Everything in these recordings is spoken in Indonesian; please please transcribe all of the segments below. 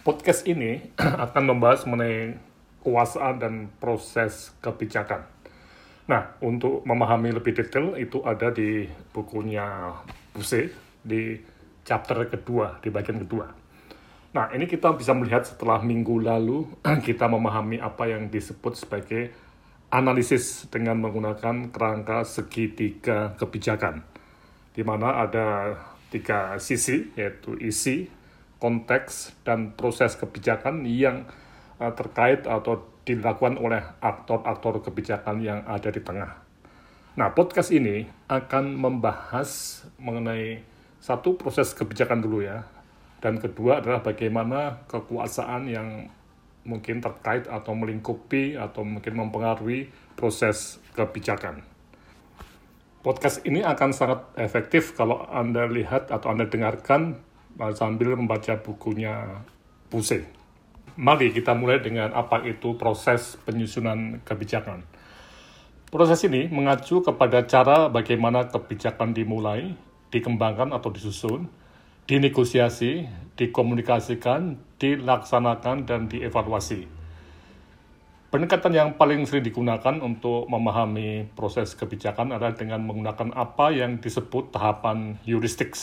Podcast ini akan membahas mengenai kekuasaan dan proses kebijakan. Nah, untuk memahami lebih detail, itu ada di bukunya Buse, di chapter kedua, di bagian kedua. Nah, ini kita bisa melihat setelah minggu lalu, kita memahami apa yang disebut sebagai analisis dengan menggunakan kerangka segitiga kebijakan, di mana ada 3 sisi, yaitu isi, konteks, dan proses kebijakan yang terkait atau dilakukan oleh aktor-aktor kebijakan yang ada di tengah. Nah, podcast ini akan membahas mengenai satu proses kebijakan dulu ya, dan kedua adalah bagaimana kekuasaan yang mungkin terkait atau melingkupi atau mungkin mempengaruhi proses kebijakan. Podcast ini akan sangat efektif kalau Anda lihat atau Anda dengarkan sambil membaca bukunya Buse. Mari kita mulai dengan apa itu proses penyusunan kebijakan. Proses ini mengacu kepada cara bagaimana kebijakan dimulai, dikembangkan atau disusun, dinegosiasi, dikomunikasikan, dilaksanakan, dan dievaluasi. Pendekatan yang paling sering digunakan untuk memahami proses kebijakan adalah dengan menggunakan apa yang disebut tahapan heuristik.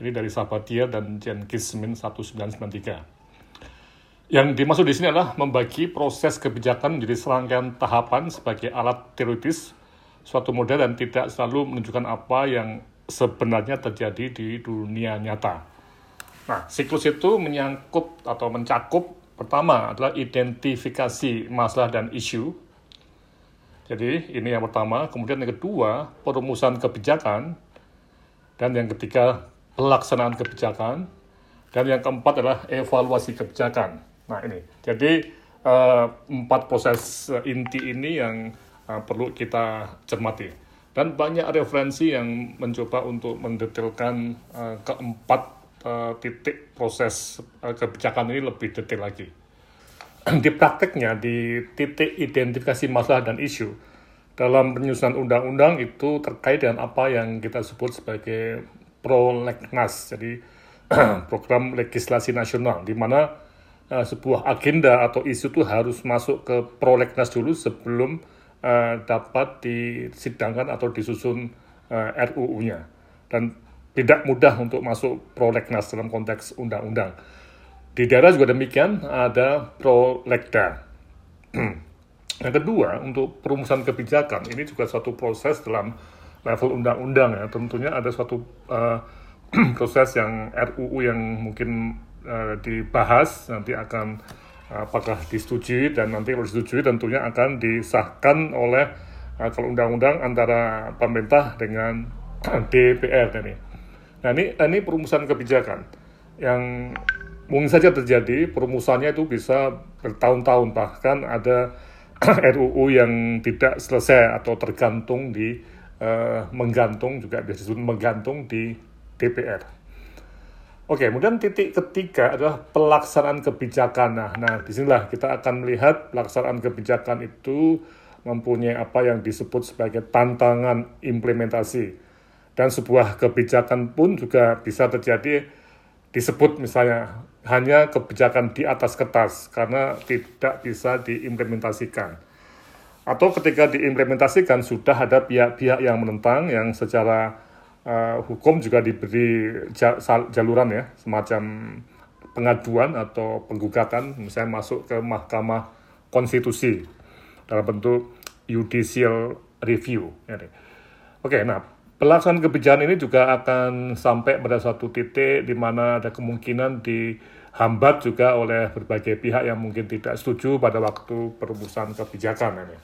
Ini dari Sabatier dan Jenkins-Smith 1993. Yang dimaksud di sini adalah membagi proses kebijakan menjadi serangkaian tahapan sebagai alat teoritis suatu model dan tidak selalu menunjukkan apa yang sebenarnya terjadi di dunia nyata. Nah, siklus itu menyangkut atau mencakup pertama adalah identifikasi masalah dan isu. Jadi ini yang pertama, kemudian yang kedua perumusan kebijakan, dan yang ketiga pelaksanaan kebijakan, dan yang keempat adalah evaluasi kebijakan. Nah ini, jadi 4 proses inti ini yang perlu kita cermati. Dan banyak referensi yang mencoba untuk mendetailkan keempat titik proses kebijakan ini lebih detail lagi. Di prakteknya, di titik identifikasi masalah dan isu, dalam penyusunan undang-undang itu terkait dengan apa yang kita sebut sebagai Prolegnas, jadi program legislasi nasional, di mana sebuah agenda atau isu itu harus masuk ke Prolegnas dulu sebelum dapat disidangkan atau disusun RUU-nya. Dan tidak mudah untuk masuk Prolegnas dalam konteks undang-undang. Di daerah juga demikian, ada Prolegda. Yang kedua, untuk perumusan kebijakan, ini juga suatu proses dalam level undang-undang ya, tentunya ada suatu proses yang RUU yang mungkin dibahas, nanti akan apakah disetujui, dan nanti kalau disetujui tentunya akan disahkan oleh kalau undang-undang antara pemerintah dengan DPR ini. Nah ini perumusan kebijakan yang mungkin saja terjadi, perumusannya itu bisa bertahun-tahun, bahkan ada RUU yang tidak selesai atau tergantung di menggantung juga biasa disebut menggantung di DPR. Oke, kemudian titik ketiga adalah pelaksanaan kebijakan. Nah, disinilah kita akan melihat pelaksanaan kebijakan itu mempunyai apa yang disebut sebagai tantangan implementasi. Dan sebuah kebijakan pun juga bisa terjadi disebut misalnya hanya kebijakan di atas kertas karena tidak bisa diimplementasikan. Atau ketika diimplementasikan sudah ada pihak-pihak yang menentang, yang secara hukum juga diberi jaluran ya, semacam pengaduan atau penggugatan, misalnya masuk ke Mahkamah Konstitusi dalam bentuk judicial review. Oke, nah pelaksanaan kebijakan ini juga akan sampai pada suatu titik di mana ada kemungkinan dihambat juga oleh berbagai pihak yang mungkin tidak setuju pada waktu perumusan kebijakan ini.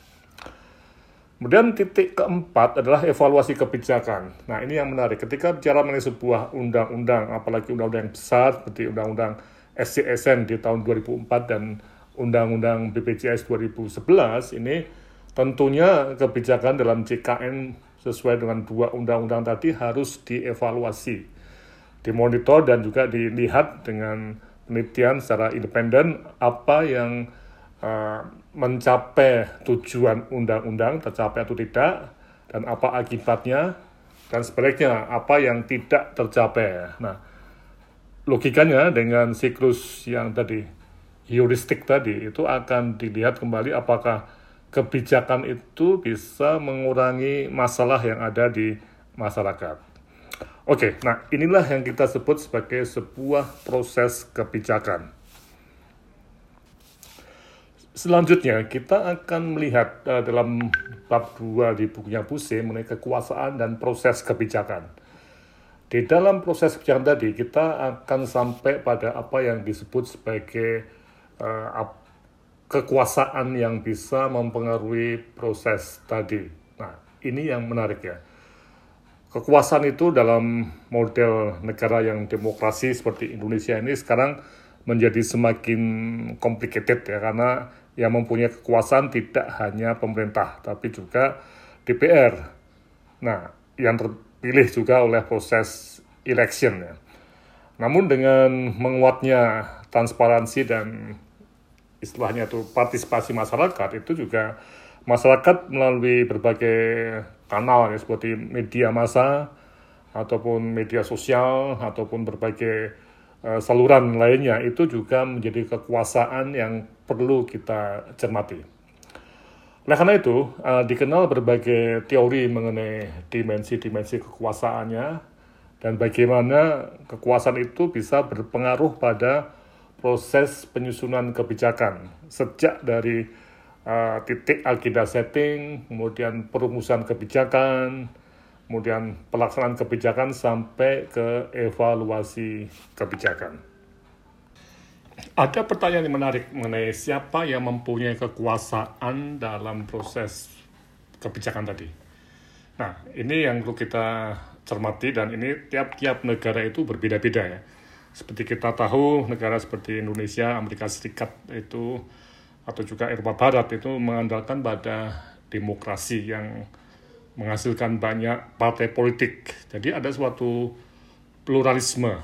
Kemudian titik keempat adalah evaluasi kebijakan. Nah ini yang menarik, ketika bicara mengenai sebuah undang-undang, apalagi undang-undang yang besar seperti undang-undang SCSN di tahun 2004 dan undang-undang BPJS 2011, ini tentunya kebijakan dalam JKN sesuai dengan 2 undang-undang tadi harus dievaluasi, dimonitor, dan juga dilihat dengan penelitian secara independen apa yang mencapai tujuan undang-undang, tercapai atau tidak, dan apa akibatnya, dan sebaliknya apa yang tidak tercapai. Nah, logikanya dengan siklus yang tadi, heuristik tadi, itu akan dilihat kembali apakah kebijakan itu bisa mengurangi masalah yang ada di masyarakat. Oke, nah inilah yang kita sebut sebagai sebuah proses kebijakan. Selanjutnya, kita akan melihat dalam bab 2 di bukunya Buse mengenai kekuasaan dan proses kebijakan. Di dalam proses kebijakan tadi, kita akan sampai pada apa yang disebut sebagai kekuasaan yang bisa mempengaruhi proses tadi. Nah, ini yang menarik ya. Kekuasaan itu dalam model negara yang demokrasi seperti Indonesia ini sekarang menjadi semakin complicated ya, karena yang mempunyai kekuasaan tidak hanya pemerintah, tapi juga DPR. Nah, yang terpilih juga oleh proses election ya. Namun dengan menguatnya transparansi dan istilahnya itu partisipasi masyarakat, itu juga masyarakat melalui berbagai kanal ya, seperti media massa, ataupun media sosial, ataupun berbagai saluran lainnya, itu juga menjadi kekuasaan yang perlu kita cermati. Oleh karena itu, dikenal berbagai teori mengenai dimensi-dimensi kekuasaannya dan bagaimana kekuasaan itu bisa berpengaruh pada proses penyusunan kebijakan. Sejak dari titik agenda setting, kemudian perumusan kebijakan, kemudian pelaksanaan kebijakan sampai ke evaluasi kebijakan. Ada pertanyaan yang menarik mengenai siapa yang mempunyai kekuasaan dalam proses kebijakan tadi. Nah, ini yang perlu kita cermati dan ini tiap-tiap negara itu berbeda-beda ya. Seperti kita tahu negara seperti Indonesia, Amerika Serikat itu atau juga Eropa Barat itu mengandalkan pada demokrasi yang menghasilkan banyak partai politik. Jadi ada suatu pluralisme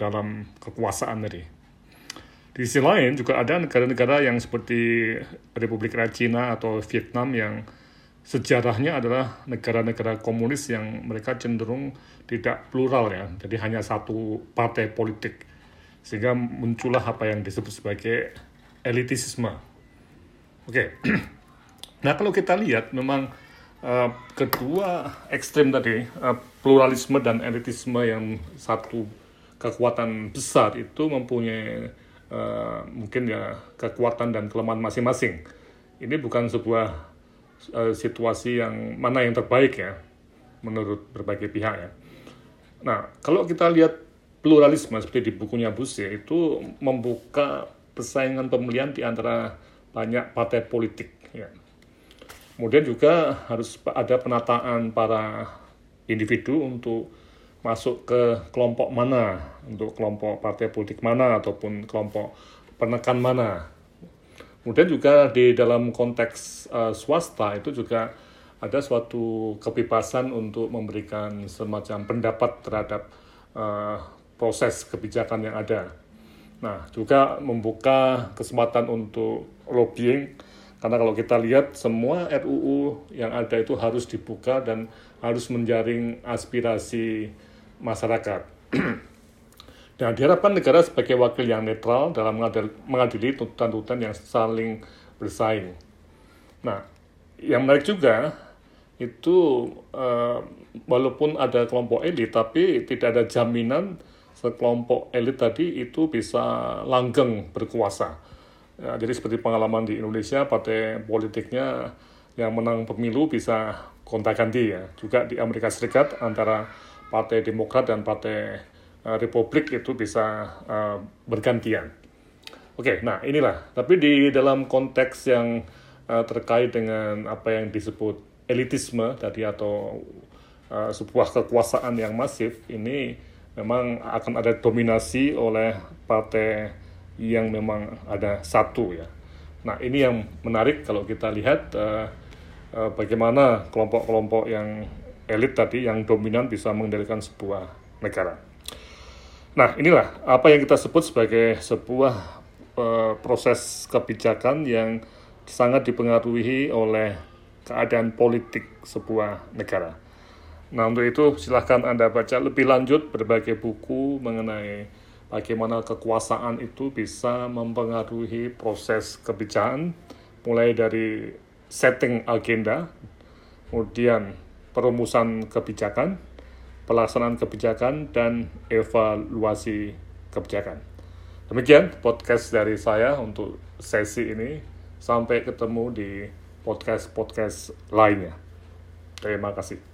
dalam kekuasaan tadi. Di sisi lain juga ada negara-negara yang seperti Republik Rakyat Cina atau Vietnam yang sejarahnya adalah negara-negara komunis yang mereka cenderung tidak plural ya, jadi hanya satu partai politik. Sehingga muncullah apa yang disebut sebagai elitisme. Oke. Nah, kalau kita lihat memang kedua ekstrem tadi, pluralisme dan elitisme yang satu kekuatan besar itu mempunyai mungkin ya kekuatan dan kelemahan masing-masing. Ini bukan sebuah situasi yang mana yang terbaik ya menurut berbagai pihak ya. Nah, kalau kita lihat pluralisme seperti di bukunya Buse itu membuka persaingan pemilihan di antara banyak partai politik ya. Kemudian juga harus ada penataan para individu untuk masuk ke kelompok mana, untuk kelompok partai politik mana, ataupun kelompok penekan mana. Kemudian juga di dalam konteks swasta itu juga ada suatu kebebasan untuk memberikan semacam pendapat terhadap proses kebijakan yang ada. Nah, juga membuka kesempatan untuk lobbying, karena kalau kita lihat semua RUU yang ada itu harus dibuka dan harus menjaring aspirasi masyarakat. Nah, diharapkan negara sebagai wakil yang netral dalam mengadili tuntutan-tuntutan yang saling bersaing. Nah, yang menarik juga itu walaupun ada kelompok elit, tapi tidak ada jaminan sekelompok elit tadi itu bisa langgeng berkuasa. Ya, jadi seperti pengalaman di Indonesia, partai politiknya yang menang pemilu bisa gonta-ganti ya. Juga di Amerika Serikat antara Partai Demokrat dan Partai Republik itu bisa bergantian. Oke, nah inilah. Tapi di dalam konteks yang terkait dengan apa yang disebut elitisme tadi atau sebuah kekuasaan yang masif, ini memang akan ada dominasi oleh partai yang memang ada satu ya. Nah, ini yang menarik kalau kita lihat bagaimana kelompok-kelompok yang elit tadi yang dominan bisa mengendalikan sebuah negara. Nah, inilah apa yang kita sebut sebagai sebuah proses kebijakan yang sangat dipengaruhi oleh keadaan politik sebuah negara. Nah, untuk itu silahkan Anda baca lebih lanjut berbagai buku mengenai bagaimana kekuasaan itu bisa mempengaruhi proses kebijakan, mulai dari setting agenda, kemudian perumusan kebijakan, pelaksanaan kebijakan, dan evaluasi kebijakan. Demikian podcast dari saya untuk sesi ini. Sampai ketemu di podcast-podcast lainnya. Terima kasih.